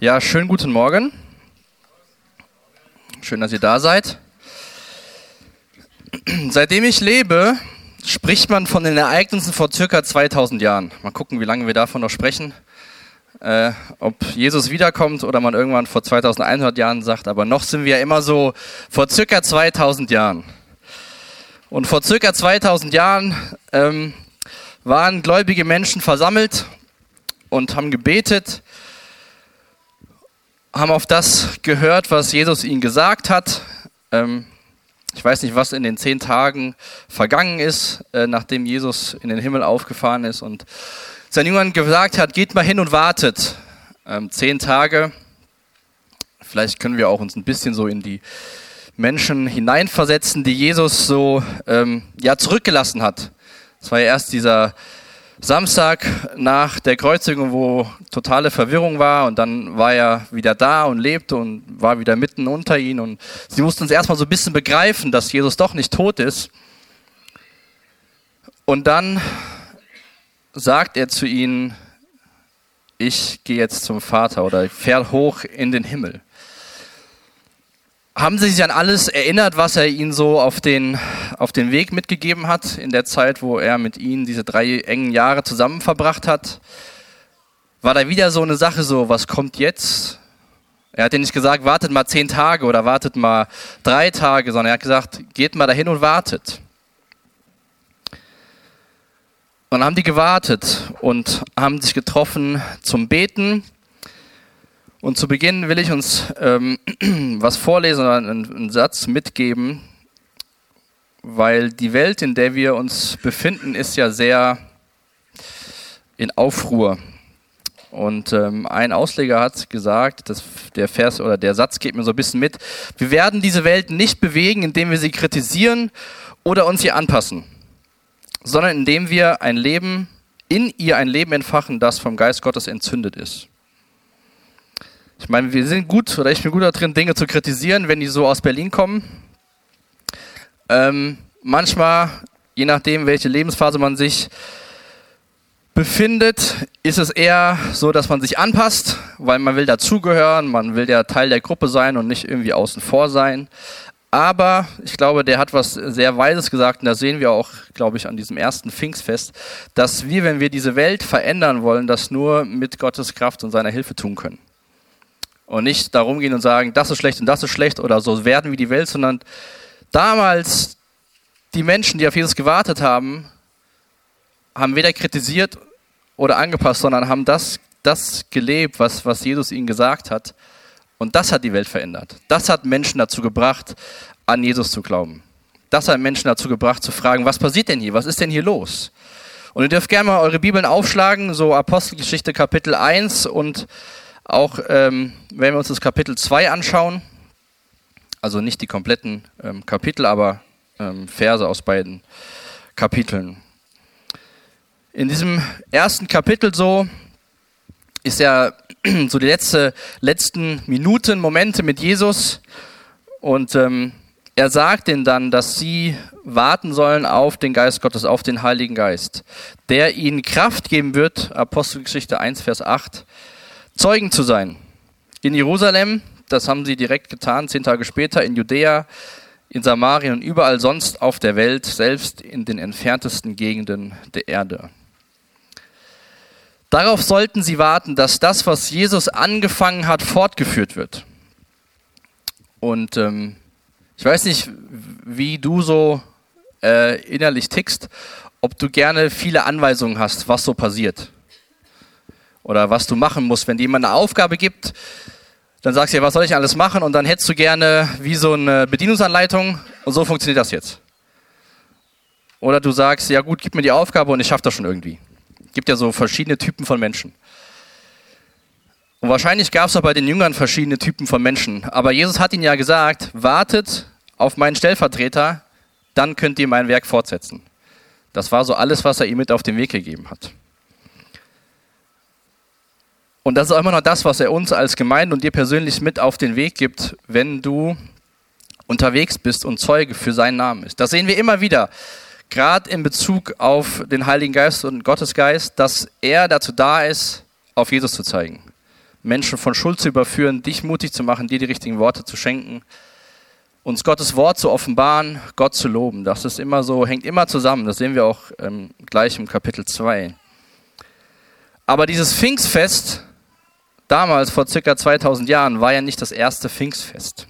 Ja, schönen guten Morgen. Schön, dass ihr da seid. Seitdem ich lebe, spricht man von den Ereignissen vor circa 2000 Jahren. Mal gucken, wie lange wir davon noch sprechen. Ob Jesus wiederkommt oder man irgendwann vor 2100 Jahren sagt, aber noch sind wir ja immer so vor circa 2000 Jahren. Und vor circa 2000 Jahren waren gläubige Menschen versammelt und haben gebetet, haben auf das gehört, was Jesus ihnen gesagt hat. Ich weiß nicht, was in den 10 Tagen vergangen ist, nachdem Jesus in den Himmel aufgefahren ist und seinen Jüngern gesagt hat, geht mal hin und wartet. 10 Tage, vielleicht können wir auch uns ein bisschen so in die Menschen hineinversetzen, die Jesus so zurückgelassen hat. Es war ja erst dieser Samstag nach der Kreuzigung, wo totale Verwirrung war, und dann war er wieder da und lebte und war wieder mitten unter ihnen, und sie mussten es erstmal so ein bisschen begreifen, dass Jesus doch nicht tot ist. Und dann sagt er zu ihnen, ich gehe jetzt zum Vater oder ich fährt hoch in den Himmel. Haben sie sich an alles erinnert, was er ihnen so auf den Weg mitgegeben hat, in der Zeit, wo er mit ihnen diese 3 engen Jahre zusammen verbracht hat? War da wieder so eine Sache so, was kommt jetzt? Er hat ihnen nicht gesagt, wartet mal 10 Tage oder wartet mal 3 Tage, sondern er hat gesagt, geht mal dahin und wartet. Und dann haben die gewartet und haben sich getroffen zum Beten. Und zu Beginn will ich uns was vorlesen oder einen Satz mitgeben, weil die Welt, in der wir uns befinden, ist ja sehr in Aufruhr. Und ein Ausleger hat gesagt, dass der Vers oder der Satz geht mir so ein bisschen mit: Wir werden diese Welt nicht bewegen, indem wir sie kritisieren oder uns ihr anpassen, sondern indem wir in ihr ein Leben entfachen, das vom Geist Gottes entzündet ist. Ich meine, ich bin gut darin, Dinge zu kritisieren, wenn die so aus Berlin kommen. Manchmal, je nachdem, welche Lebensphase man sich befindet, ist es eher so, dass man sich anpasst, weil man will dazugehören, man will der Teil der Gruppe sein und nicht irgendwie außen vor sein. Aber ich glaube, der hat was sehr Weises gesagt, und das sehen wir auch, glaube ich, an diesem ersten Pfingstfest, dass wir, wenn wir diese Welt verändern wollen, das nur mit Gottes Kraft und seiner Hilfe tun können. Und nicht darum gehen und sagen, das ist schlecht und das ist schlecht oder so werden wir die Welt, sondern damals die Menschen, die auf Jesus gewartet haben, haben weder kritisiert oder angepasst, sondern haben das gelebt, was Jesus ihnen gesagt hat. Und das hat die Welt verändert. Das hat Menschen dazu gebracht, an Jesus zu glauben. Das hat Menschen dazu gebracht, zu fragen, was passiert denn hier? Was ist denn hier los? Und ihr dürft gerne mal eure Bibeln aufschlagen, so Apostelgeschichte Kapitel 1 und auch wenn wir uns das Kapitel 2 anschauen, also nicht die kompletten Kapitel, aber Verse aus beiden Kapiteln. In diesem ersten Kapitel so ist ja so die letzten Minuten, Momente mit Jesus, und er sagt ihnen dann, dass sie warten sollen auf den Geist Gottes, auf den Heiligen Geist, der ihnen Kraft geben wird, Apostelgeschichte 1, Vers 8, Zeugen zu sein. In Jerusalem, das haben sie direkt getan, 10 Tage später, in Judäa, in Samarien und überall sonst auf der Welt, selbst in den entferntesten Gegenden der Erde. Darauf sollten sie warten, dass das, was Jesus angefangen hat, fortgeführt wird. Und ich weiß nicht, wie du so innerlich tickst, ob du gerne viele Anweisungen hast, was so passiert. Oder was du machen musst. Wenn dir jemand eine Aufgabe gibt, dann sagst du, ja, was soll ich alles machen? Und dann hättest du gerne wie so eine Bedienungsanleitung, und so funktioniert das jetzt. Oder du sagst, ja gut, gib mir die Aufgabe und ich schaffe das schon irgendwie. Es gibt ja so verschiedene Typen von Menschen. Und wahrscheinlich gab es auch bei den Jüngern verschiedene Typen von Menschen. Aber Jesus hat ihnen ja gesagt, wartet auf meinen Stellvertreter, dann könnt ihr mein Werk fortsetzen. Das war so alles, was er ihm mit auf den Weg gegeben hat. Und das ist auch immer noch das, was er uns als Gemeinde und dir persönlich mit auf den Weg gibt, wenn du unterwegs bist und Zeuge für seinen Namen bist. Das sehen wir immer wieder, gerade in Bezug auf den Heiligen Geist und Gottes Geist, dass er dazu da ist, auf Jesus zu zeigen. Menschen von Schuld zu überführen, dich mutig zu machen, dir die richtigen Worte zu schenken, uns Gottes Wort zu offenbaren, Gott zu loben. Das ist immer so, hängt immer zusammen. Das sehen wir auch gleich im Kapitel 2. Aber dieses Pfingstfest, damals vor ca. 2000 Jahren, war ja nicht das erste Pfingstfest.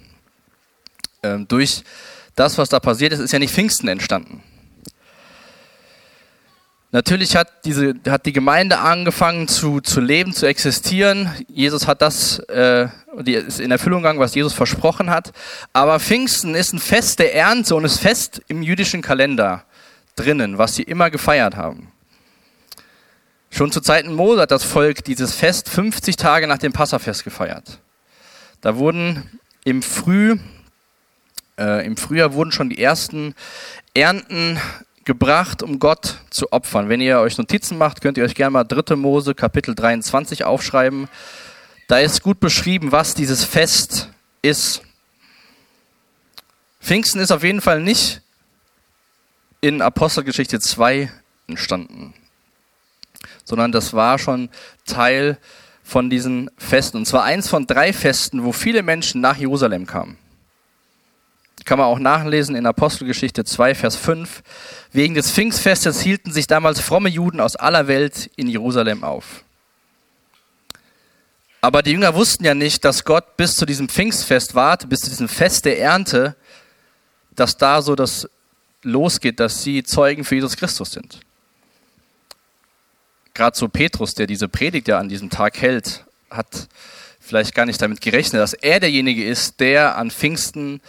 Durch das, was da passiert ist, ist ja nicht Pfingsten entstanden. Natürlich hat die Gemeinde angefangen zu leben, zu existieren. Jesus hat die ist in Erfüllung gegangen, was Jesus versprochen hat. Aber Pfingsten ist ein Fest der Ernte und ist fest im jüdischen Kalender drinnen, was sie immer gefeiert haben. Schon zu Zeiten Mose hat das Volk dieses Fest 50 Tage nach dem Passafest gefeiert. Da wurden im Frühjahr wurden schon die ersten Ernten gebracht, um Gott zu opfern. Wenn ihr euch Notizen macht, könnt ihr euch gerne mal 3. Mose, Kapitel 23 aufschreiben. Da ist gut beschrieben, was dieses Fest ist. Pfingsten ist auf jeden Fall nicht in Apostelgeschichte 2 entstanden, sondern das war schon Teil von diesen Festen. Und zwar eins von 3 Festen, wo viele Menschen nach Jerusalem kamen. Kann man auch nachlesen in Apostelgeschichte 2, Vers 5. Wegen des Pfingstfestes hielten sich damals fromme Juden aus aller Welt in Jerusalem auf. Aber die Jünger wussten ja nicht, dass Gott bis zu diesem Pfingstfest wartet, bis zu diesem Fest der Ernte, dass da so das losgeht, dass sie Zeugen für Jesus Christus sind. Gerade so Petrus, der diese Predigt ja an diesem Tag hält, hat vielleicht gar nicht damit gerechnet, dass er derjenige ist, der an Pfingsten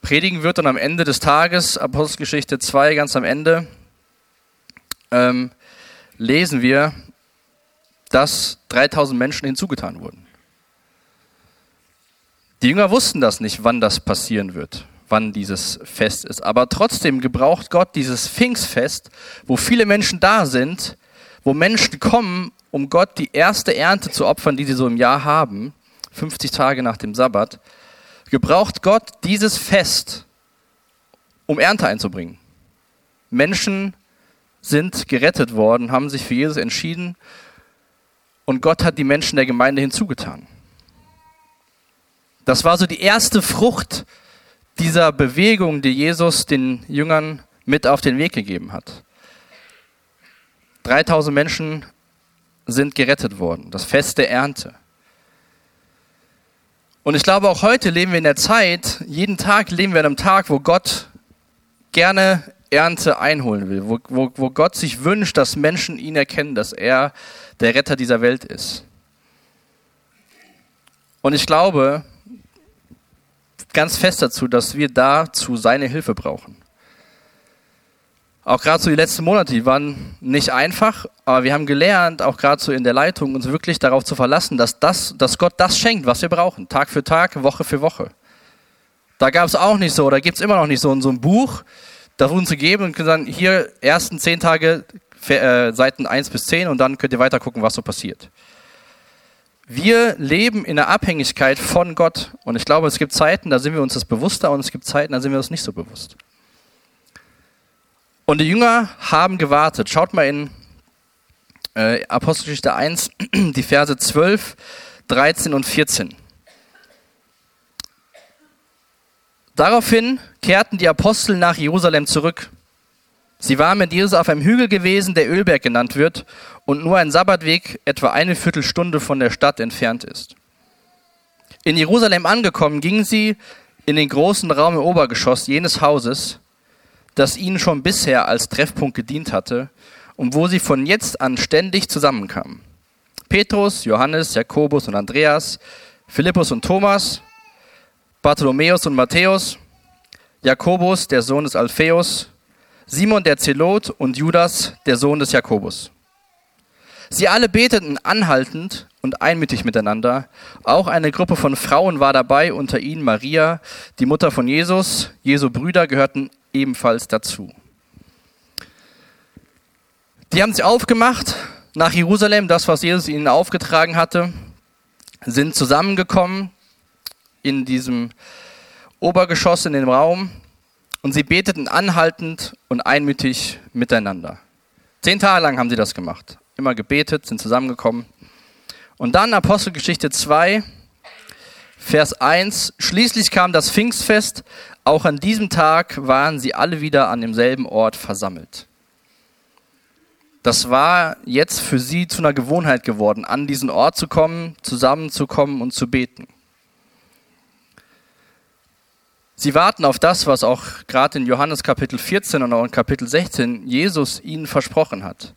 predigen wird und am Ende des Tages, Apostelgeschichte 2, ganz am Ende, lesen wir, dass 3000 Menschen hinzugetan wurden. Die Jünger wussten das nicht, wann das passieren wird, wann dieses Fest ist. Aber trotzdem gebraucht Gott dieses Pfingstfest, wo viele Menschen da sind, wo Menschen kommen, um Gott die erste Ernte zu opfern, die sie so im Jahr haben, 50 Tage nach dem Sabbat. Gebraucht Gott dieses Fest, um Ernte einzubringen. Menschen sind gerettet worden, haben sich für Jesus entschieden und Gott hat die Menschen der Gemeinde hinzugetan. Das war so die erste Frucht dieser Bewegung, die Jesus den Jüngern mit auf den Weg gegeben hat. 3000 Menschen sind gerettet worden, das Fest der Ernte. Und ich glaube, auch heute leben wir in der Zeit, jeden Tag leben wir an einem Tag, wo Gott gerne Ernte einholen will, wo Gott sich wünscht, dass Menschen ihn erkennen, dass er der Retter dieser Welt ist. Und ich glaube ganz fest dazu, dass wir dazu seine Hilfe brauchen. Auch gerade so die letzten Monate, die waren nicht einfach, aber wir haben gelernt, auch gerade so in der Leitung, uns wirklich darauf zu verlassen, dass Gott das schenkt, was wir brauchen, Tag für Tag, Woche für Woche. Da gab es auch nicht so, oder gibt es immer noch nicht so ein Buch, das uns gegeben und gesagt, hier ersten 10 Tage, Seiten 1-10 und dann könnt ihr weiter gucken, was so passiert. Wir leben in der Abhängigkeit von Gott und ich glaube, es gibt Zeiten, da sind wir uns das bewusster und es gibt Zeiten, da sind wir uns nicht so bewusst. Und die Jünger haben gewartet. Schaut mal in Apostelgeschichte 1, die Verse 12, 13 und 14. Daraufhin kehrten die Apostel nach Jerusalem zurück. Sie waren mit Jesus auf einem Hügel gewesen, der Ölberg genannt wird und nur ein Sabbatweg etwa eine Viertelstunde von der Stadt entfernt ist. In Jerusalem angekommen, gingen sie in den großen Raum im Obergeschoss jenes Hauses, das ihnen schon bisher als Treffpunkt gedient hatte und wo sie von jetzt an ständig zusammenkamen. Petrus, Johannes, Jakobus und Andreas, Philippus und Thomas, Bartholomäus und Matthäus, Jakobus, der Sohn des Alpheus, Simon der Zelot und Judas, der Sohn des Jakobus. Sie alle beteten anhaltend und einmütig miteinander. Auch eine Gruppe von Frauen war dabei, unter ihnen Maria, die Mutter von Jesus, Jesu Brüder gehörten ebenfalls dazu. Die haben sich aufgemacht nach Jerusalem, das, was Jesus ihnen aufgetragen hatte, sind zusammengekommen in diesem Obergeschoss, in dem Raum und sie beteten anhaltend und einmütig miteinander. 10 Tage lang haben sie das gemacht. Immer gebetet, sind zusammengekommen Und dann Apostelgeschichte 2, Vers 1. Schließlich kam das Pfingstfest. Auch an diesem Tag waren sie alle wieder an demselben Ort versammelt. Das war jetzt für sie zu einer Gewohnheit geworden, an diesen Ort zu kommen, zusammenzukommen und zu beten. Sie warten auf das, was auch gerade in Johannes Kapitel 14 und auch in Kapitel 16 Jesus ihnen versprochen hat.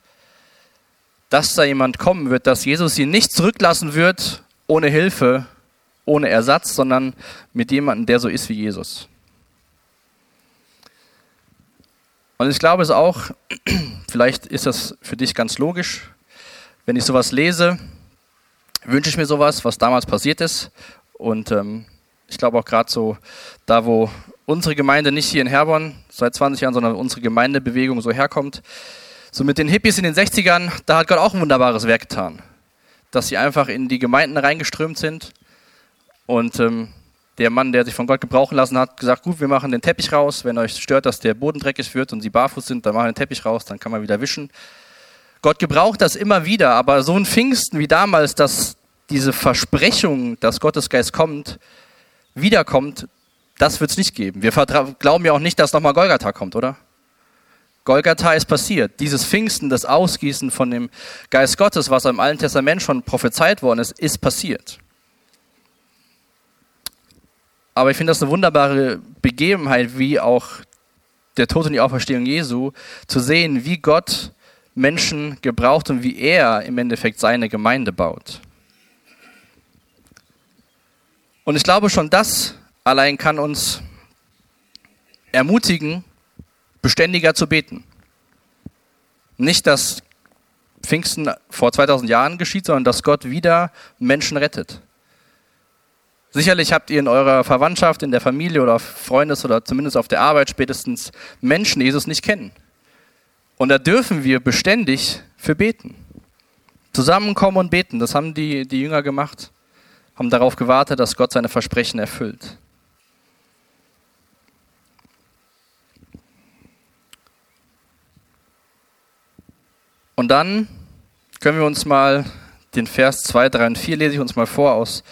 Dass da jemand kommen wird, dass Jesus sie nicht zurücklassen wird, ohne Hilfe, ohne Ersatz, sondern mit jemandem, der so ist wie Jesus. Und ich glaube es auch, vielleicht ist das für dich ganz logisch, wenn ich sowas lese, wünsche ich mir sowas, was damals passiert ist. Und ich glaube auch gerade so, da wo unsere Gemeinde nicht hier in Herborn seit 20 Jahren, sondern unsere Gemeindebewegung so herkommt, so mit den Hippies in den 60ern, da hat Gott auch ein wunderbares Werk getan. Dass sie einfach in die Gemeinden reingeströmt sind und der Mann, der sich von Gott gebrauchen lassen hat, gesagt, gut, wir machen den Teppich raus. Wenn euch stört, dass der Boden dreckig wird und sie barfuß sind, dann machen wir den Teppich raus, dann kann man wieder wischen. Gott gebraucht das immer wieder, aber so ein Pfingsten wie damals, dass diese Versprechung, dass Gottes Geist kommt, wiederkommt, das wird es nicht geben. Wir glauben ja auch nicht, dass nochmal Golgatha kommt, oder? Golgatha ist passiert. Dieses Pfingsten, das Ausgießen von dem Geist Gottes, was im Alten Testament schon prophezeit worden ist passiert. Aber ich finde das eine wunderbare Begebenheit, wie auch der Tod und die Auferstehung Jesu, zu sehen, wie Gott Menschen gebraucht und wie er im Endeffekt seine Gemeinde baut. Und ich glaube, schon das allein kann uns ermutigen, beständiger zu beten. Nicht, dass Pfingsten vor 2000 Jahren geschieht, sondern dass Gott wieder Menschen rettet. Sicherlich habt ihr in eurer Verwandtschaft, in der Familie oder Freundes oder zumindest auf der Arbeit spätestens Menschen, die Jesus nicht kennen. Und da dürfen wir beständig für beten. Zusammenkommen und beten, das haben die Jünger gemacht, haben darauf gewartet, dass Gott seine Versprechen erfüllt. Und dann können wir uns mal den Vers 2, 3 und 4 lese ich uns mal vor aus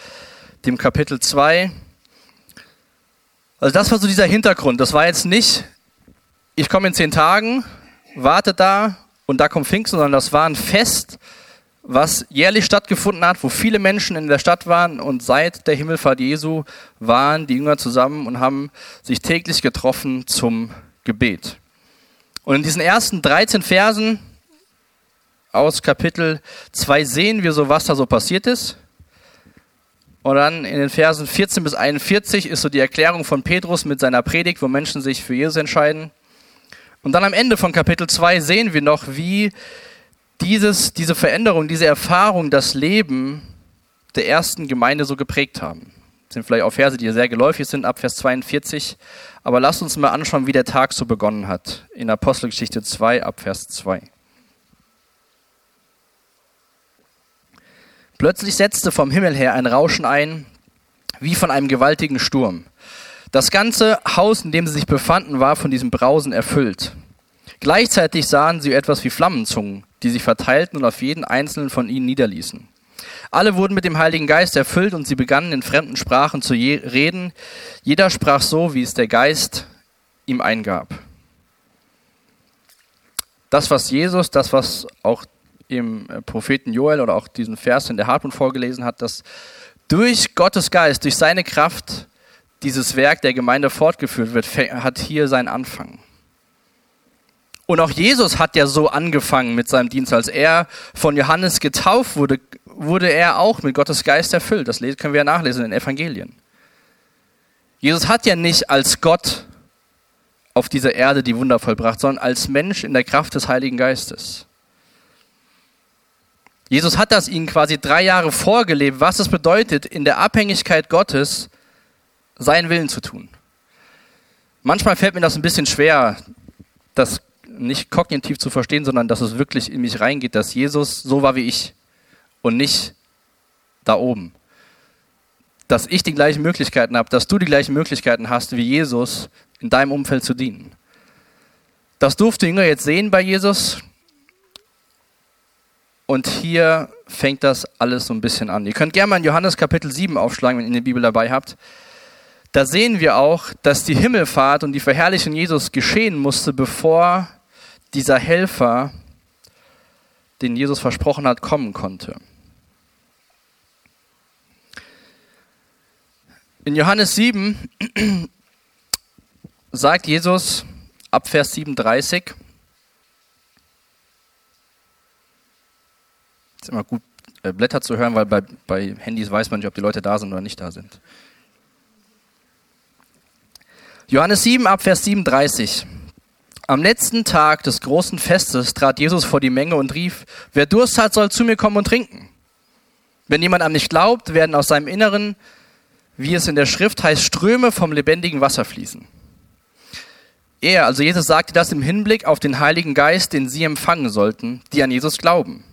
dem Kapitel 2. Also das war so dieser Hintergrund. Das war jetzt nicht, ich komme in 10 Tagen, warte da und da kommt Pfingsten, sondern das war ein Fest, was jährlich stattgefunden hat, wo viele Menschen in der Stadt waren und seit der Himmelfahrt Jesu waren die Jünger zusammen und haben sich täglich getroffen zum Gebet. Und in diesen ersten 13 Versen aus Kapitel 2 sehen wir so, was da so passiert ist. Und dann in den Versen 14 bis 41 ist so die Erklärung von Petrus mit seiner Predigt, wo Menschen sich für Jesus entscheiden. Und dann am Ende von Kapitel 2 sehen wir noch, wie diese Veränderung, diese Erfahrung, das Leben der ersten Gemeinde so geprägt haben. Das sind vielleicht auch Verse, die sehr geläufig sind, ab Vers 42. Aber lasst uns mal anschauen, wie der Tag so begonnen hat. In Apostelgeschichte 2, ab Vers 2. Plötzlich setzte vom Himmel her ein Rauschen ein, wie von einem gewaltigen Sturm. Das ganze Haus, in dem sie sich befanden, war von diesem Brausen erfüllt. Gleichzeitig sahen sie etwas wie Flammenzungen, die sich verteilten und auf jeden einzelnen von ihnen niederließen. Alle wurden mit dem Heiligen Geist erfüllt und sie begannen in fremden Sprachen zu reden. Jeder sprach so, wie es der Geist ihm eingab. Das, was Jesus, das, was auch im Propheten Joel oder auch diesen Vers, in der Hartmut vorgelesen hat, dass durch Gottes Geist, durch seine Kraft dieses Werk der Gemeinde fortgeführt wird, hat hier seinen Anfang. Und auch Jesus hat ja so angefangen mit seinem Dienst. Als er von Johannes getauft wurde, wurde er auch mit Gottes Geist erfüllt. Das können wir ja nachlesen in den Evangelien. Jesus hat ja nicht als Gott auf dieser Erde die Wunder vollbracht, sondern als Mensch in der Kraft des Heiligen Geistes. Jesus hat das ihnen quasi 3 Jahre vorgelebt, was es bedeutet, in der Abhängigkeit Gottes seinen Willen zu tun. Manchmal fällt mir das ein bisschen schwer, das nicht kognitiv zu verstehen, sondern dass es wirklich in mich reingeht, dass Jesus so war wie ich und nicht da oben. Dass ich die gleichen Möglichkeiten habe, dass du die gleichen Möglichkeiten hast, wie Jesus in deinem Umfeld zu dienen. Das durfte Jünger jetzt sehen bei Jesus Und hier fängt das alles so ein bisschen an. Ihr könnt gerne mal in Johannes Kapitel 7 aufschlagen, wenn ihr eine Bibel dabei habt. Da sehen wir auch, dass die Himmelfahrt und die Verherrlichung Jesus geschehen musste, bevor dieser Helfer, den Jesus versprochen hat, kommen konnte. In Johannes 7 sagt Jesus ab Vers 37, ist immer gut, Blätter zu hören, weil bei Handys weiß man nicht, ob die Leute da sind oder nicht da sind. Johannes 7 ab Vers 37. Am letzten Tag des großen Festes trat Jesus vor die Menge und rief: Wer Durst hat, soll zu mir kommen und trinken. Wenn jemand an mich glaubt, werden aus seinem Inneren, wie es in der Schrift heißt, Ströme vom lebendigen Wasser fließen. Er, also Jesus, sagte das im Hinblick auf den Heiligen Geist, den sie empfangen sollten, die an Jesus glauben.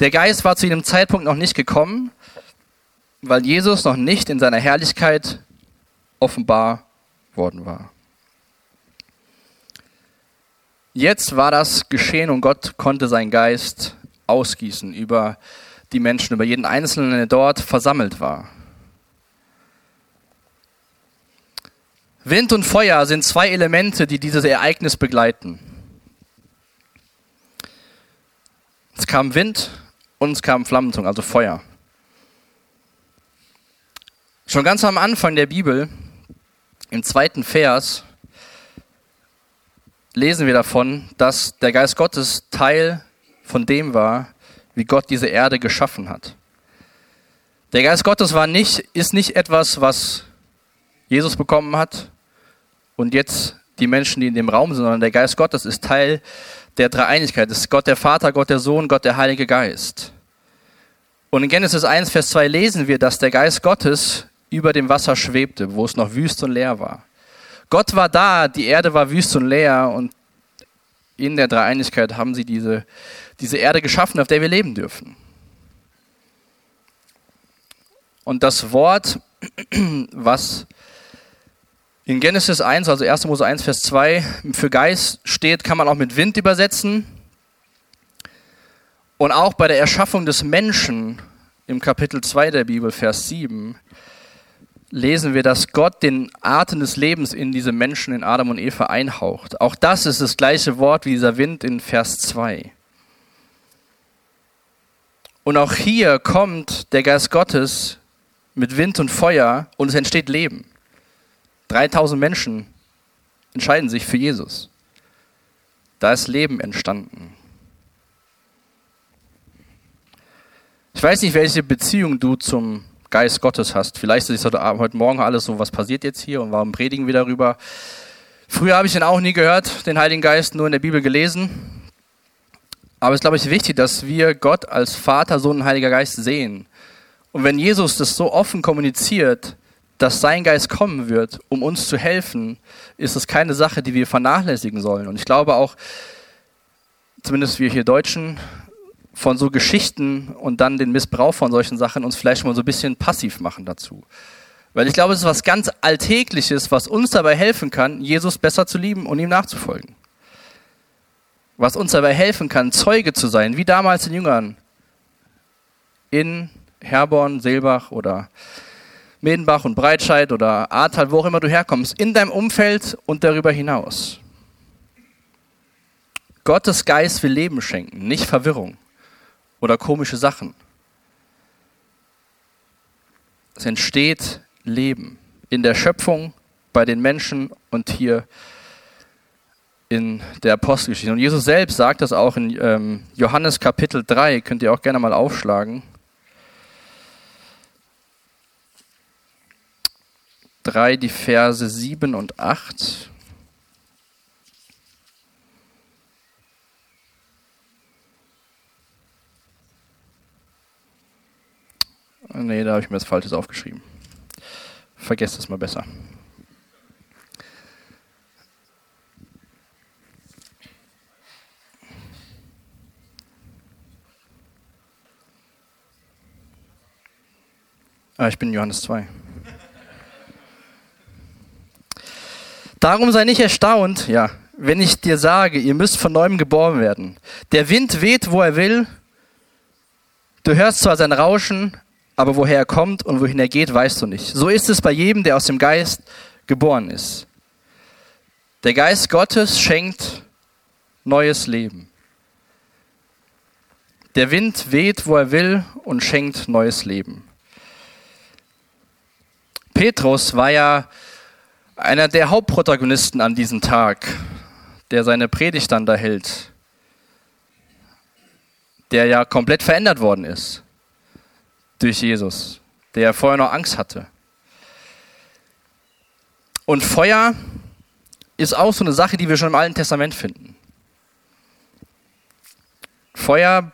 Der Geist war zu jenem Zeitpunkt noch nicht gekommen, weil Jesus noch nicht in seiner Herrlichkeit offenbar worden war. Jetzt war das geschehen und Gott konnte seinen Geist ausgießen über die Menschen, über jeden Einzelnen, der dort versammelt war. Wind und Feuer sind zwei Elemente, die dieses Ereignis begleiten. Es kam Wind und es kam Flammenzungen, also Feuer. Schon ganz am Anfang der Bibel, im 2. Vers, lesen wir davon, dass der Geist Gottes Teil von dem war, wie Gott diese Erde geschaffen hat. Der Geist Gottes ist nicht etwas, was Jesus bekommen hat und jetzt die Menschen, die in dem Raum sind, sondern der Geist Gottes ist Teil der Dreieinigkeit. Es ist Gott der Vater, Gott der Sohn, Gott der Heilige Geist. Und in Genesis 1, Vers 2 lesen wir, dass der Geist Gottes über dem Wasser schwebte, wo es noch wüst und leer war. Gott war da, die Erde war wüst und leer und in der Dreieinigkeit haben sie diese Erde geschaffen, auf der wir leben dürfen. Und das Wort, was in Genesis 1, also 1. Mose 1, Vers 2, für Geist steht, kann man auch mit Wind übersetzen. Und auch bei der Erschaffung des Menschen im Kapitel 2 der Bibel, Vers 7, lesen wir, dass Gott den Atem des Lebens in diese Menschen, in Adam und Eva, einhaucht. Auch das ist das gleiche Wort wie dieser Wind in Vers 2. Und auch hier kommt der Geist Gottes mit Wind und Feuer und es entsteht Leben. 3000 Menschen entscheiden sich für Jesus. Da ist Leben entstanden. Ich weiß nicht, welche Beziehung du zum Geist Gottes hast. Vielleicht ist heute Morgen alles so, was passiert jetzt hier und warum predigen wir darüber? Früher habe ich den auch nie gehört, den Heiligen Geist, nur in der Bibel gelesen. Aber es ist, glaube ich, wichtig, dass wir Gott als Vater, Sohn und Heiliger Geist sehen. Und wenn Jesus das so offen kommuniziert, dass sein Geist kommen wird, um uns zu helfen, ist es keine Sache, die wir vernachlässigen sollen. Und ich glaube auch, zumindest wir hier Deutschen, von so Geschichten und dann den Missbrauch von solchen Sachen uns vielleicht mal so ein bisschen passiv machen dazu. Weil ich glaube, es ist was ganz Alltägliches, was uns dabei helfen kann, Jesus besser zu lieben und ihm nachzufolgen. Was uns dabei helfen kann, Zeuge zu sein, wie damals den Jüngern in Herborn, Selbach oder Medenbach und Breitscheid oder Ahrtal, wo auch immer du herkommst, in deinem Umfeld und darüber hinaus. Gottes Geist will Leben schenken, nicht Verwirrung oder komische Sachen. Es entsteht Leben in der Schöpfung, bei den Menschen und hier in der Apostelgeschichte. Und Jesus selbst sagt das auch in Johannes Kapitel 3, könnt ihr auch gerne mal aufschlagen. 3, die Verse 7 und 8. Ne, da habe ich mir was Falsches aufgeschrieben. Vergesst es mal besser. Ich bin Johannes 2. Darum sei nicht erstaunt, ja, wenn ich dir sage, ihr müsst von Neuem geboren werden. Der Wind weht, wo er will, Du hörst zwar sein Rauschen, aber woher er kommt und wohin er geht, weißt du nicht. So ist es bei jedem, der aus dem Geist geboren ist. Der Geist Gottes schenkt neues Leben. Der Wind weht, wo er will, und schenkt neues Leben. Petrus war ja einer der Hauptprotagonisten an diesem Tag, der seine Predigt dann da hält, der ja komplett verändert worden ist durch Jesus, der ja vorher noch Angst hatte. Und Feuer ist auch so eine Sache, die wir schon im Alten Testament finden. Feuer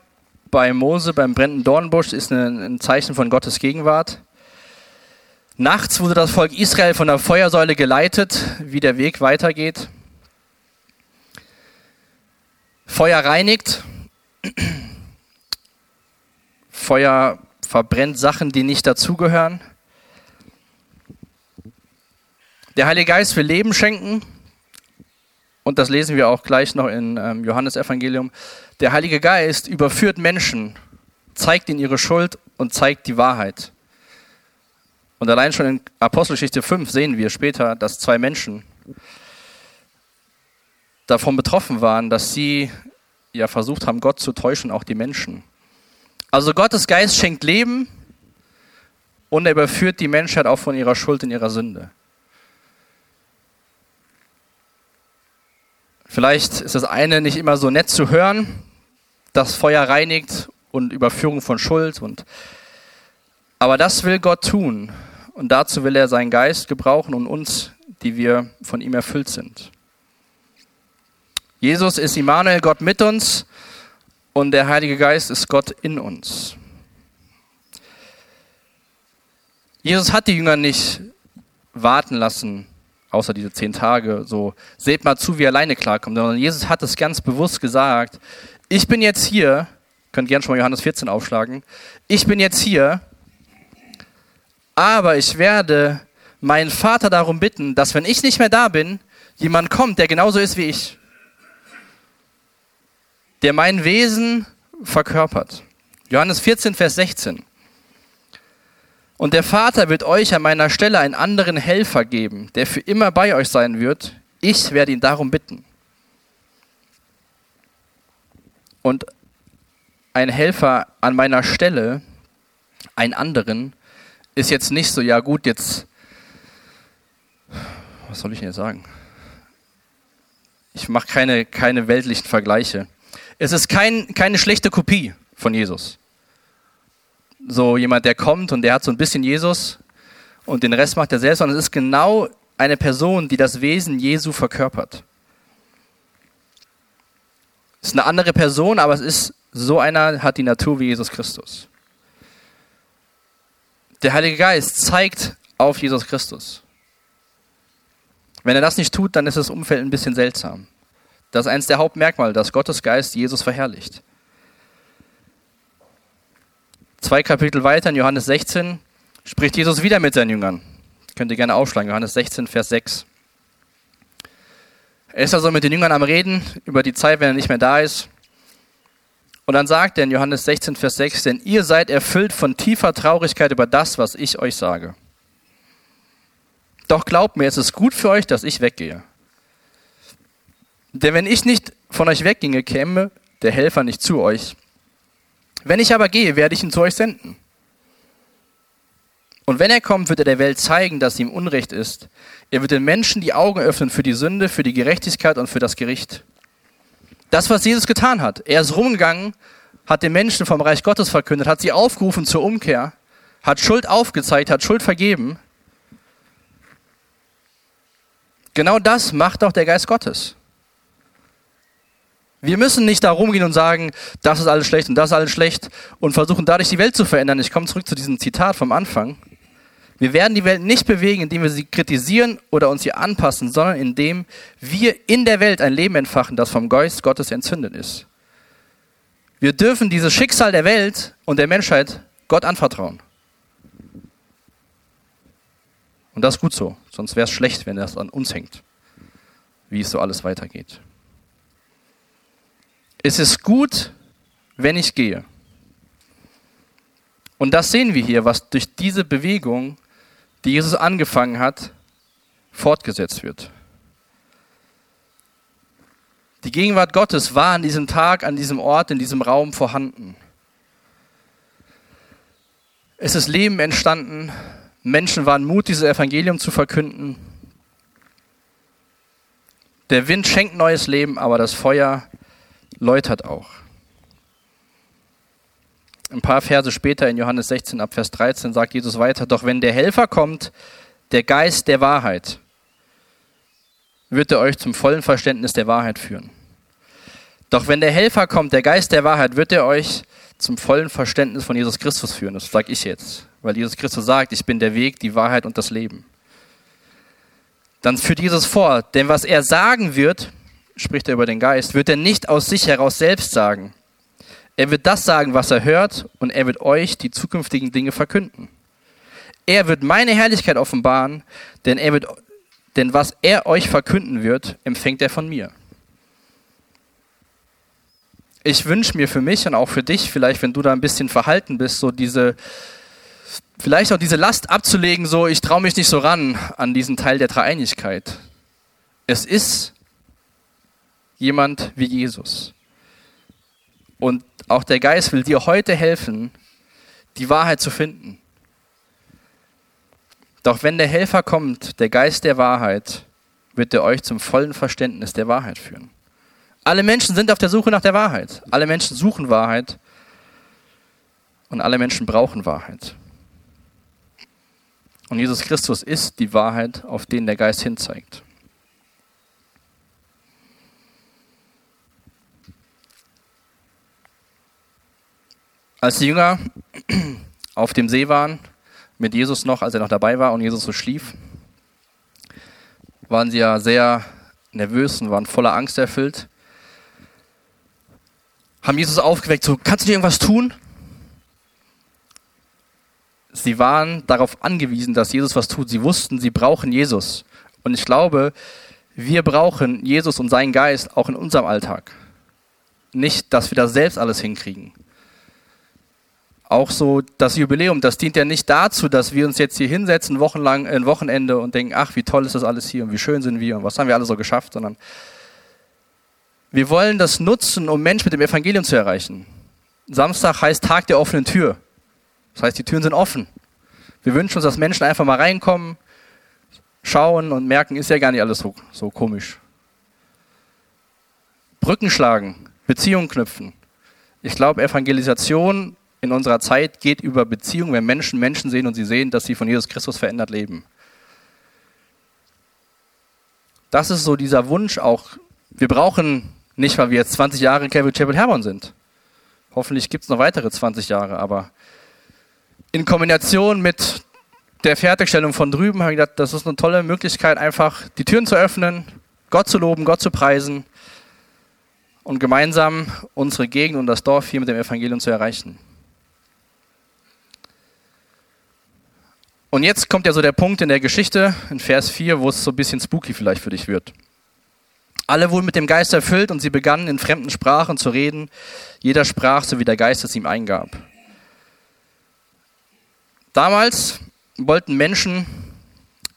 bei Mose, beim brennenden Dornbusch, ist ein Zeichen von Gottes Gegenwart. Nachts wurde das Volk Israel von der Feuersäule geleitet, wie der Weg weitergeht. Feuer reinigt. Feuer verbrennt Sachen, die nicht dazugehören. Der Heilige Geist will Leben schenken. Und das lesen wir auch gleich noch in Johannes-Evangelium. Der Heilige Geist überführt Menschen, zeigt ihnen ihre Schuld und zeigt die Wahrheit. Und allein schon in Apostelgeschichte 5 sehen wir später, dass 2 Menschen davon betroffen waren, dass sie ja versucht haben, Gott zu täuschen, auch die Menschen. Also Gottes Geist schenkt Leben und er überführt die Menschheit auch von ihrer Schuld und ihrer Sünde. Vielleicht ist das eine nicht immer so nett zu hören, dass Feuer reinigt und Überführung von Schuld. Aber das will Gott tun und dazu will er seinen Geist gebrauchen und uns, die wir von ihm erfüllt sind. Jesus ist Immanuel, Gott mit uns, und der Heilige Geist ist Gott in uns. Jesus hat die Jünger nicht warten lassen, außer diese 10 Tage, so seht mal zu, wie er alleine klarkommt, sondern Jesus hat es ganz bewusst gesagt: Ich bin jetzt hier, könnt gerne schon mal Johannes 14 aufschlagen, ich bin jetzt hier, aber ich werde meinen Vater darum bitten, dass, wenn ich nicht mehr da bin, jemand kommt, der genauso ist wie ich, der mein Wesen verkörpert. Johannes 14, Vers 16. Und der Vater wird euch an meiner Stelle einen anderen Helfer geben, der für immer bei euch sein wird. Ich werde ihn darum bitten. Und ein Helfer an meiner Stelle, einen anderen, ist jetzt nicht so, ja gut, jetzt, was soll ich denn jetzt sagen? Ich mache keine weltlichen Vergleiche. Es ist keine schlechte Kopie von Jesus. So jemand, der kommt und der hat so ein bisschen Jesus und den Rest macht er selbst, sondern es ist genau eine Person, die das Wesen Jesu verkörpert. Es ist eine andere Person, aber es ist so einer, hat die Natur wie Jesus Christus. Der Heilige Geist zeigt auf Jesus Christus. Wenn er das nicht tut, dann ist das Umfeld ein bisschen seltsam. Das ist eines der Hauptmerkmale, dass Gottes Geist Jesus verherrlicht. 2 Kapitel weiter, in Johannes 16, spricht Jesus wieder mit seinen Jüngern. Könnt ihr gerne aufschlagen, Johannes 16, Vers 6. Er ist also mit den Jüngern am Reden über die Zeit, wenn er nicht mehr da ist. Und dann sagt er in Johannes 16, Vers 6, denn ihr seid erfüllt von tiefer Traurigkeit über das, was ich euch sage. Doch glaubt mir, es ist gut für euch, dass ich weggehe. Denn wenn ich nicht von euch wegginge, käme der Helfer nicht zu euch. Wenn ich aber gehe, werde ich ihn zu euch senden. Und wenn er kommt, wird er der Welt zeigen, dass ihm Unrecht ist. Er wird den Menschen die Augen öffnen für die Sünde, für die Gerechtigkeit und für das Gericht. Das, was Jesus getan hat. Er ist rumgegangen, hat den Menschen vom Reich Gottes verkündet, hat sie aufgerufen zur Umkehr, hat Schuld aufgezeigt, hat Schuld vergeben. Genau das macht auch der Geist Gottes. Wir müssen nicht da rumgehen und sagen, das ist alles schlecht und das ist alles schlecht und versuchen dadurch die Welt zu verändern. Ich komme zurück zu diesem Zitat vom Anfang. Wir werden die Welt nicht bewegen, indem wir sie kritisieren oder uns ihr anpassen, sondern indem wir in der Welt ein Leben entfachen, das vom Geist Gottes entzündet ist. Wir dürfen dieses Schicksal der Welt und der Menschheit Gott anvertrauen. Und das ist gut so, sonst wäre es schlecht, wenn das an uns hängt, wie es so alles weitergeht. Es ist gut, wenn ich gehe. Und das sehen wir hier, was durch diese Bewegung, die Jesus angefangen hat, fortgesetzt wird. Die Gegenwart Gottes war an diesem Tag, an diesem Ort, in diesem Raum vorhanden. Es ist Leben entstanden. Menschen waren mutig, dieses Evangelium zu verkünden. Der Wind schenkt neues Leben, aber das Feuer läutert auch. Ein paar Verse später in Johannes 16 ab Vers 13 sagt Jesus weiter: Doch wenn der Helfer kommt, der Geist der Wahrheit, wird er euch zum vollen Verständnis der Wahrheit führen. Doch wenn der Helfer kommt, der Geist der Wahrheit, wird er euch zum vollen Verständnis von Jesus Christus führen. Das sage ich jetzt, weil Jesus Christus sagt, ich bin der Weg, die Wahrheit und das Leben. Dann führt Jesus vor, denn was er sagen wird, spricht er über den Geist, wird er nicht aus sich heraus selbst sagen. Er wird das sagen, was er hört, und er wird euch die zukünftigen Dinge verkünden. Er wird meine Herrlichkeit offenbaren, denn was er euch verkünden wird, empfängt er von mir. Ich wünsche mir für mich und auch für dich, vielleicht wenn du da ein bisschen verhalten bist, so vielleicht auch diese Last abzulegen, so ich traue mich nicht so ran an diesen Teil der Dreieinigkeit. Es ist jemand wie Jesus. Und auch der Geist will dir heute helfen, die Wahrheit zu finden. Doch wenn der Helfer kommt, der Geist der Wahrheit, wird er euch zum vollen Verständnis der Wahrheit führen. Alle Menschen sind auf der Suche nach der Wahrheit. Alle Menschen suchen Wahrheit und alle Menschen brauchen Wahrheit. Und Jesus Christus ist die Wahrheit, auf den der Geist hinzeigt. Als die Jünger auf dem See waren, mit Jesus noch, als er noch dabei war und Jesus so schlief, waren sie ja sehr nervös und waren voller Angst erfüllt. Haben Jesus aufgeweckt, so, kannst du dir irgendwas tun? Sie waren darauf angewiesen, dass Jesus was tut. Sie wussten, sie brauchen Jesus. Und ich glaube, wir brauchen Jesus und seinen Geist auch in unserem Alltag. Nicht, dass wir das selbst alles hinkriegen. Auch so das Jubiläum, das dient ja nicht dazu, dass wir uns jetzt hier hinsetzen, wochenlang, ein Wochenende und denken, ach, wie toll ist das alles hier und wie schön sind wir und was haben wir alle so geschafft, sondern wir wollen das nutzen, um Menschen mit dem Evangelium zu erreichen. Samstag heißt Tag der offenen Tür. Das heißt, die Türen sind offen. Wir wünschen uns, dass Menschen einfach mal reinkommen, schauen und merken, ist ja gar nicht alles so komisch. Brücken schlagen, Beziehungen knüpfen. Ich glaube, Evangelisation in unserer Zeit geht über Beziehungen, wenn Menschen Menschen sehen und sie sehen, dass sie von Jesus Christus verändert leben. Das ist so dieser Wunsch auch. Wir brauchen nicht, weil wir jetzt 20 Jahre Calvary Chapel Hermann sind. Hoffentlich gibt es noch weitere 20 Jahre, aber in Kombination mit der Fertigstellung von drüben habe ich gedacht, das ist eine tolle Möglichkeit, einfach die Türen zu öffnen, Gott zu loben, Gott zu preisen und gemeinsam unsere Gegend und das Dorf hier mit dem Evangelium zu erreichen. Und jetzt kommt ja so der Punkt in der Geschichte, in Vers 4, wo es so ein bisschen spooky vielleicht für dich wird. Alle wurden mit dem Geist erfüllt und sie begannen in fremden Sprachen zu reden. Jeder sprach, so wie der Geist es ihm eingab. Damals wollten Menschen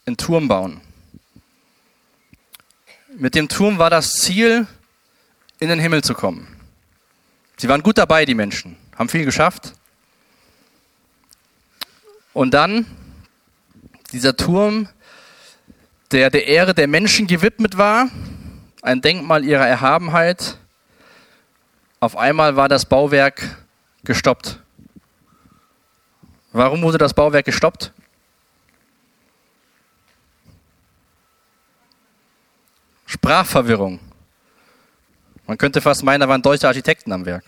einen Turm bauen. Mit dem Turm war das Ziel, in den Himmel zu kommen. Sie waren gut dabei, die Menschen, haben viel geschafft. Und dann dieser Turm, der der Ehre der Menschen gewidmet war, ein Denkmal ihrer Erhabenheit. Auf einmal war das Bauwerk gestoppt. Warum wurde das Bauwerk gestoppt? Sprachverwirrung. Man könnte fast meinen, da waren deutsche Architekten am Werk.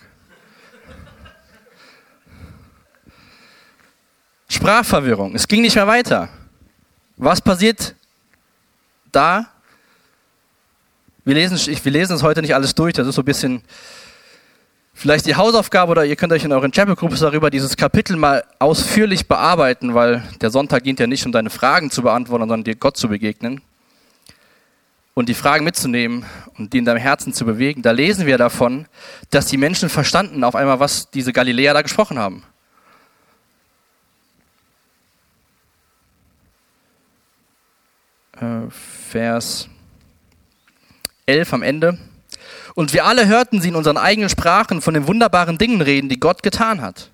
Sprachverwirrung. Es ging nicht mehr weiter. Was passiert da? Wir lesen es heute nicht alles durch, das ist so ein bisschen vielleicht die Hausaufgabe oder ihr könnt euch in euren Chapel-Groups darüber dieses Kapitel mal ausführlich bearbeiten, weil der Sonntag dient ja nicht, um deine Fragen zu beantworten, sondern dir Gott zu begegnen und die Fragen mitzunehmen und die in deinem Herzen zu bewegen. Da lesen wir davon, dass die Menschen verstanden auf einmal, was diese Galiläer da gesprochen haben. Vers 11 am Ende. Und wir alle hörten sie in unseren eigenen Sprachen von den wunderbaren Dingen reden, die Gott getan hat.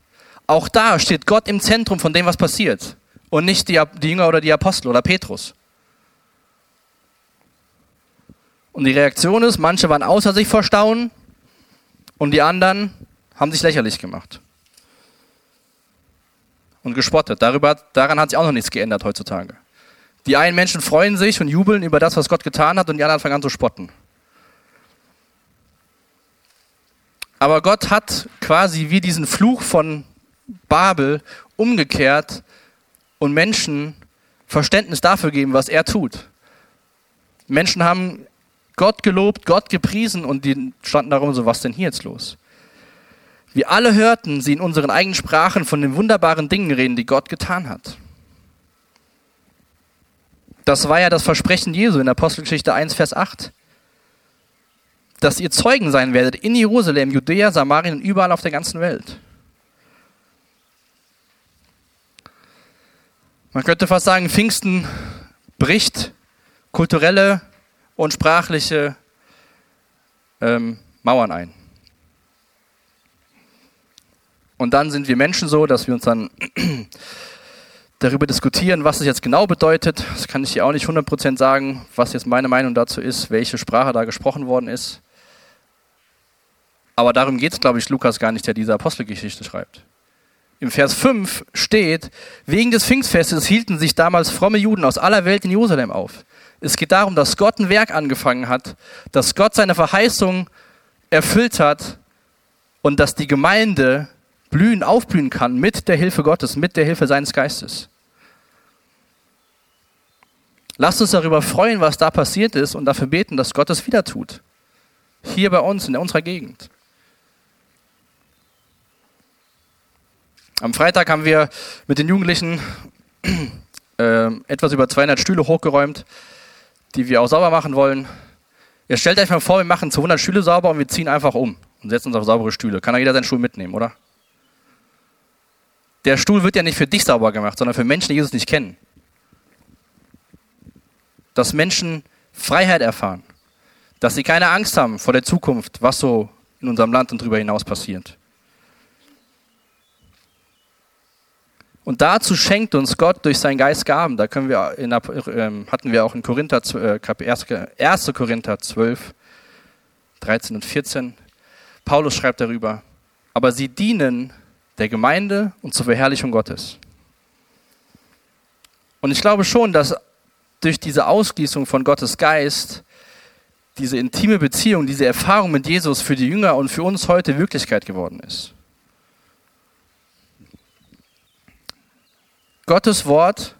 Auch da steht Gott im Zentrum von dem, was passiert. Und nicht die Jünger oder die Apostel oder Petrus. Und die Reaktion ist, manche waren außer sich vor Staunen und die anderen haben sich lächerlich gemacht. Und gespottet. Daran hat sich auch noch nichts geändert heutzutage. Die einen Menschen freuen sich und jubeln über das, was Gott getan hat, und die anderen fangen an zu spotten. Aber Gott hat quasi wie diesen Fluch von Babel umgekehrt und Menschen Verständnis dafür gegeben, was er tut. Menschen haben Gott gelobt, Gott gepriesen, und die standen darum so, was denn hier jetzt los? Wir alle hörten sie in unseren eigenen Sprachen von den wunderbaren Dingen reden, die Gott getan hat. Das war ja das Versprechen Jesu in Apostelgeschichte 1, Vers 8. Dass ihr Zeugen sein werdet in Jerusalem, Judäa, Samarien und überall auf der ganzen Welt. Man könnte fast sagen, Pfingsten bricht kulturelle und sprachliche Mauern ein. Und dann sind wir Menschen so, dass wir uns dann darüber diskutieren, was es jetzt genau bedeutet. Das kann ich hier auch nicht 100% sagen, was jetzt meine Meinung dazu ist, welche Sprache da gesprochen worden ist. Aber darum geht es, glaube ich, Lukas gar nicht, der diese Apostelgeschichte schreibt. Im Vers 5 steht, wegen des Pfingstfestes hielten sich damals fromme Juden aus aller Welt in Jerusalem auf. Es geht darum, dass Gott ein Werk angefangen hat, dass Gott seine Verheißung erfüllt hat und dass die Gemeinde aufblühen kann mit der Hilfe Gottes, mit der Hilfe seines Geistes. Lasst uns darüber freuen, was da passiert ist, und dafür beten, dass Gott es wieder tut. Hier bei uns, in unserer Gegend. Am Freitag haben wir mit den Jugendlichen etwas über 200 Stühle hochgeräumt, die wir auch sauber machen wollen. Ihr stellt euch mal vor, wir machen 200 Stühle sauber und wir ziehen einfach um und setzen uns auf saubere Stühle. Kann ja jeder seinen Stuhl mitnehmen, oder? Der Stuhl wird ja nicht für dich sauber gemacht, sondern für Menschen, die Jesus nicht kennen. Dass Menschen Freiheit erfahren. Dass sie keine Angst haben vor der Zukunft, was so in unserem Land und darüber hinaus passiert. Und dazu schenkt uns Gott durch seinen Geist Gaben. Da können wir hatten wir auch in Korinther, 1. Korinther 12, 13 und 14. Paulus schreibt darüber. Aber sie dienen der Gemeinde und zur Verherrlichung Gottes. Und ich glaube schon, dass durch diese Ausgießung von Gottes Geist diese intime Beziehung, diese Erfahrung mit Jesus für die Jünger und für uns heute Wirklichkeit geworden ist. Gottes Wort,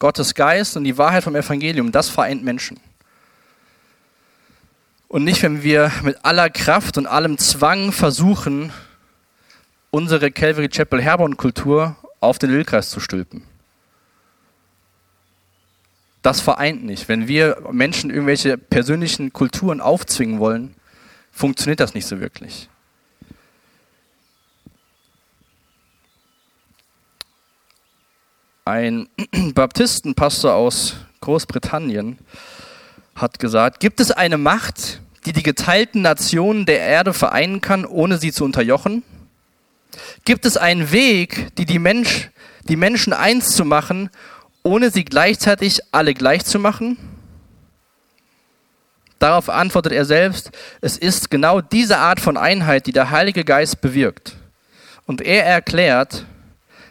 Gottes Geist und die Wahrheit vom Evangelium, das vereint Menschen. Und nicht, wenn wir mit aller Kraft und allem Zwang versuchen, unsere Calvary Chapel Herborn Kultur auf den Ölkreis zu stülpen. Das vereint nicht. Wenn wir Menschen irgendwelche persönlichen Kulturen aufzwingen wollen, funktioniert das nicht so wirklich. Ein Baptistenpastor aus Großbritannien hat gesagt, gibt es eine Macht, die die geteilten Nationen der Erde vereinen kann, ohne sie zu unterjochen? Gibt es einen Weg, die Menschen eins zu machen, ohne sie gleichzeitig alle gleich zu machen? Darauf antwortet er selbst, es ist genau diese Art von Einheit, die der Heilige Geist bewirkt. Und er erklärt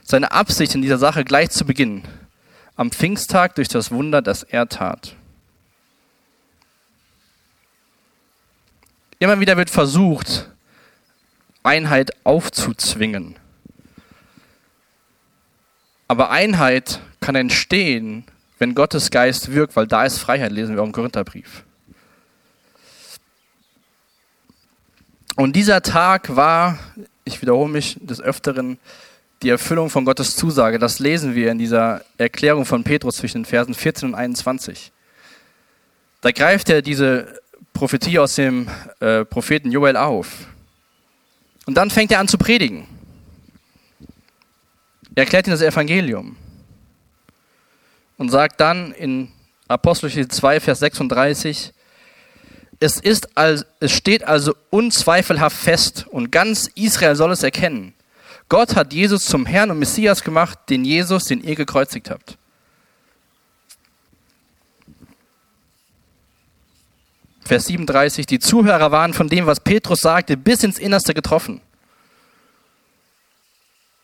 seine Absicht in dieser Sache gleich zu Beginn, am Pfingsttag durch das Wunder, das er tat. Immer wieder wird versucht, Einheit aufzuzwingen. Aber Einheit kann entstehen, wenn Gottes Geist wirkt, weil da ist Freiheit, lesen wir auch im Korintherbrief. Und dieser Tag war, ich wiederhole mich des Öfteren, die Erfüllung von Gottes Zusage. Das lesen wir in dieser Erklärung von Petrus zwischen den Versen 14 und 21. Da greift er diese Prophetie aus dem Propheten Joel auf. Und dann fängt er an zu predigen. Er erklärt ihnen das Evangelium und sagt dann in Apostelgeschichte 2, Vers 36. Es steht also unzweifelhaft fest und ganz Israel soll es erkennen. Gott hat Jesus zum Herrn und Messias gemacht, den Jesus, den ihr gekreuzigt habt. Vers 37, die Zuhörer waren von dem, was Petrus sagte, bis ins Innerste getroffen.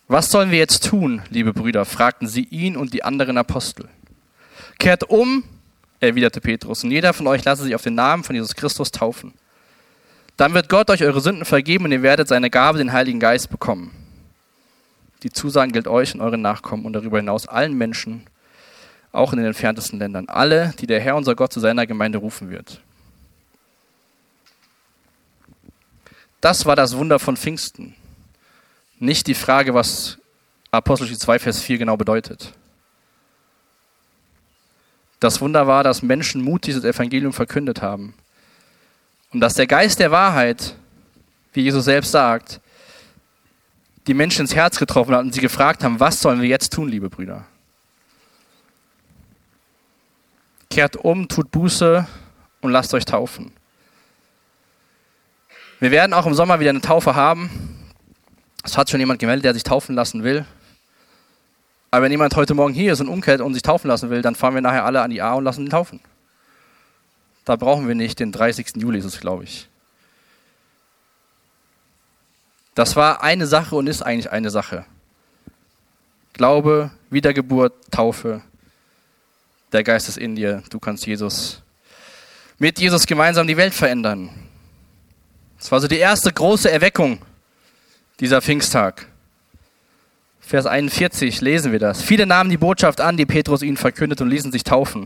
Was sollen wir jetzt tun, liebe Brüder, fragten sie ihn und die anderen Apostel. Kehrt um, erwiderte Petrus, und jeder von euch lasse sich auf den Namen von Jesus Christus taufen. Dann wird Gott euch eure Sünden vergeben und ihr werdet seine Gabe, den Heiligen Geist, bekommen. Die Zusagen gilt euch und euren Nachkommen und darüber hinaus allen Menschen, auch in den entferntesten Ländern. Alle, die der Herr, unser Gott, zu seiner Gemeinde rufen wird. Das war das Wunder von Pfingsten. Nicht die Frage, was Apostelgeschichte 2, Vers 4 genau bedeutet. Das Wunder war, dass Menschen mutig das Evangelium verkündet haben. Und dass der Geist der Wahrheit, wie Jesus selbst sagt, die Menschen ins Herz getroffen hat und sie gefragt haben, was sollen wir jetzt tun, liebe Brüder? Kehrt um, tut Buße und lasst euch taufen. Wir werden auch im Sommer wieder eine Taufe haben. Es hat schon jemand gemeldet, der sich taufen lassen will. Aber wenn jemand heute Morgen hier ist und umkehrt und sich taufen lassen will, dann fahren wir nachher alle an die A und lassen ihn taufen. Da brauchen wir nicht den 30. Juli, ist es, glaube ich. Das war eine Sache und ist eigentlich eine Sache. Glaube, Wiedergeburt, Taufe. Der Geist ist in dir. Du kannst Jesus, mit Jesus gemeinsam die Welt verändern. Das war so die erste große Erweckung, dieser Pfingsttag. Vers 41 lesen wir das. Viele nahmen die Botschaft an, die Petrus ihnen verkündet, und ließen sich taufen.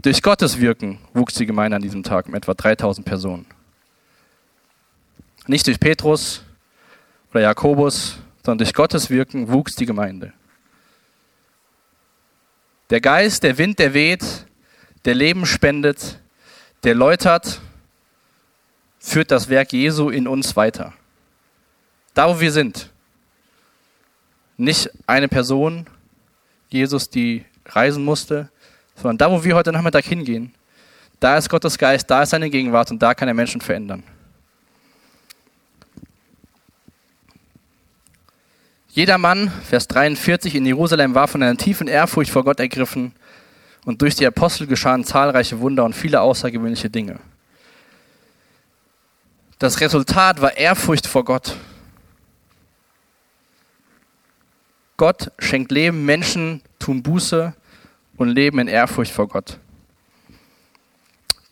Durch Gottes Wirken wuchs die Gemeinde an diesem Tag um etwa 3000 Personen. Nicht durch Petrus oder Jakobus, sondern durch Gottes Wirken wuchs die Gemeinde. Der Geist, der Wind, der weht, der Leben spendet, der läutert, führt das Werk Jesu in uns weiter. Da, wo wir sind. Nicht eine Person, Jesus, die reisen musste, sondern da, wo wir heute Nachmittag hingehen, da ist Gottes Geist, da ist seine Gegenwart und da kann er Menschen verändern. Jeder Mann, Vers 43, in Jerusalem war von einer tiefen Ehrfurcht vor Gott ergriffen und durch die Apostel geschahen zahlreiche Wunder und viele außergewöhnliche Dinge. Das Resultat war Ehrfurcht vor Gott. Gott schenkt Leben, Menschen tun Buße und leben in Ehrfurcht vor Gott.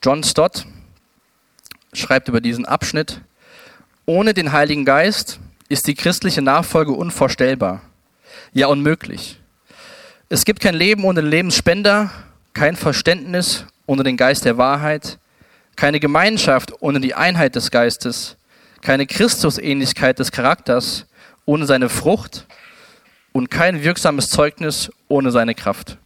John Stott schreibt über diesen Abschnitt: Ohne den Heiligen Geist ist die christliche Nachfolge unvorstellbar, ja unmöglich. Es gibt kein Leben ohne den Lebensspender, kein Verständnis ohne den Geist der Wahrheit, keine Gemeinschaft ohne die Einheit des Geistes, keine Christusähnlichkeit des Charakters ohne seine Frucht und kein wirksames Zeugnis ohne seine Kraft.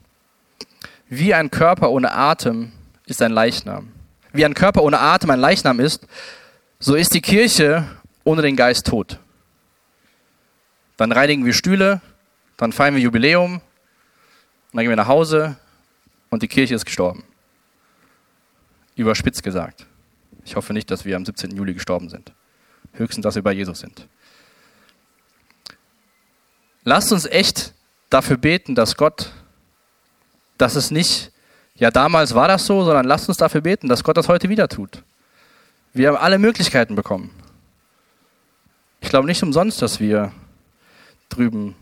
Wie ein Körper ohne Atem ist ein Leichnam. Wie ein Körper ohne Atem ein Leichnam ist, so ist die Kirche ohne den Geist tot. Dann reinigen wir Stühle, dann feiern wir Jubiläum, dann gehen wir nach Hause und die Kirche ist gestorben. Überspitzt gesagt. Ich hoffe nicht, dass wir am 17. Juli gestorben sind. Höchstens, dass wir bei Jesus sind. Lasst uns echt dafür beten, dass Gott, dass es nicht, ja damals war das so, sondern lasst uns dafür beten, dass Gott das heute wieder tut. Wir haben alle Möglichkeiten bekommen. Ich glaube nicht umsonst, dass wir drüben,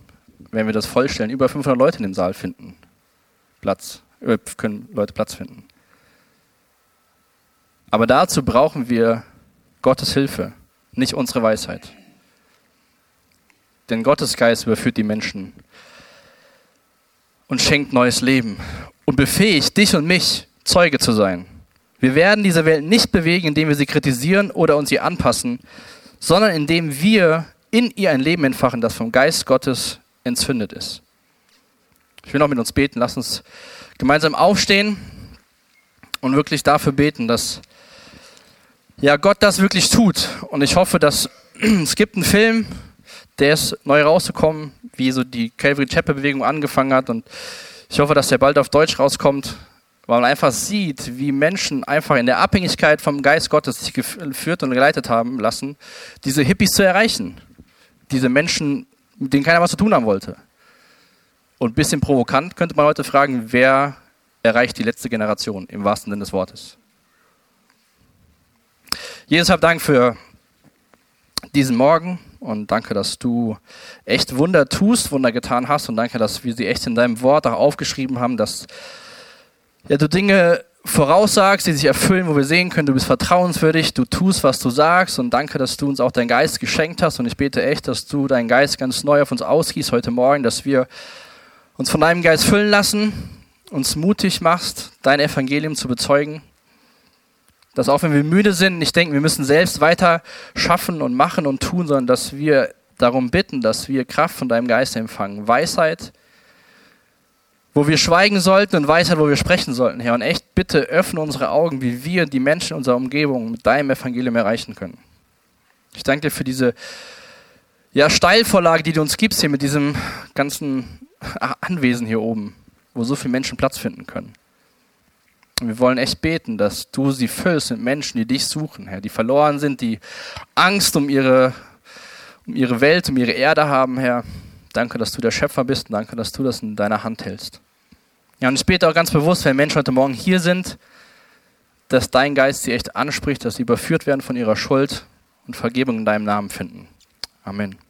wenn wir das vollstellen, über 500 Leute in dem Saal finden. Können Leute Platz finden. Aber dazu brauchen wir Gottes Hilfe, nicht unsere Weisheit. Denn Gottes Geist überführt die Menschen und schenkt neues Leben und befähigt dich und mich, Zeuge zu sein. Wir werden diese Welt nicht bewegen, indem wir sie kritisieren oder uns ihr anpassen, sondern indem wir in ihr ein Leben entfachen, das vom Geist Gottes entzündet ist. Ich will noch mit uns beten. Lass uns gemeinsam aufstehen und wirklich dafür beten, dass ja, Gott das wirklich tut. Und ich hoffe, dass es gibt einen Film, der ist neu rausgekommen, wie so die Calvary Chapel Bewegung angefangen hat und Ich hoffe, dass der bald auf Deutsch rauskommt, weil man einfach sieht, wie Menschen einfach in der Abhängigkeit vom Geist Gottes sich geführt und geleitet haben lassen, diese Hippies zu erreichen. Diese Menschen, mit denen keiner was zu tun haben wollte. Und ein bisschen provokant könnte man heute fragen, wer erreicht die letzte Generation, im wahrsten Sinne des Wortes. Jesus, hab Dank für diesen Morgen und danke, dass du echt Wunder tust, Wunder getan hast und danke, dass wir sie echt in deinem Wort auch aufgeschrieben haben, dass ja, du Dinge voraussagst, die sich erfüllen, wo wir sehen können, du bist vertrauenswürdig, du tust, was du sagst und danke, dass du uns auch deinen Geist geschenkt hast und ich bete echt, dass du deinen Geist ganz neu auf uns ausgießt heute Morgen, dass wir uns von deinem Geist füllen lassen, uns mutig machst, dein Evangelium zu bezeugen, dass auch wenn wir müde sind, nicht denken, wir müssen selbst weiter schaffen und machen und tun, sondern dass wir darum bitten, dass wir Kraft von deinem Geist empfangen. Weisheit, wo wir schweigen sollten und Weisheit, wo wir sprechen sollten, Herr. Und echt, bitte öffne unsere Augen, wie wir die Menschen in unserer Umgebung mit deinem Evangelium erreichen können. Ich danke dir für diese ja, Steilvorlage, die du uns gibst hier mit diesem ganzen Anwesen hier oben, wo so viele Menschen Platz finden können. Und wir wollen echt beten, dass du sie füllst mit Menschen, die dich suchen, Herr, die verloren sind, die Angst um ihre Welt, um ihre Erde haben, Herr. Danke, dass du der Schöpfer bist und danke, dass du das in deiner Hand hältst. Ja, und ich bete auch ganz bewusst, wenn Menschen heute Morgen hier sind, dass dein Geist sie echt anspricht, dass sie überführt werden von ihrer Schuld und Vergebung in deinem Namen finden. Amen.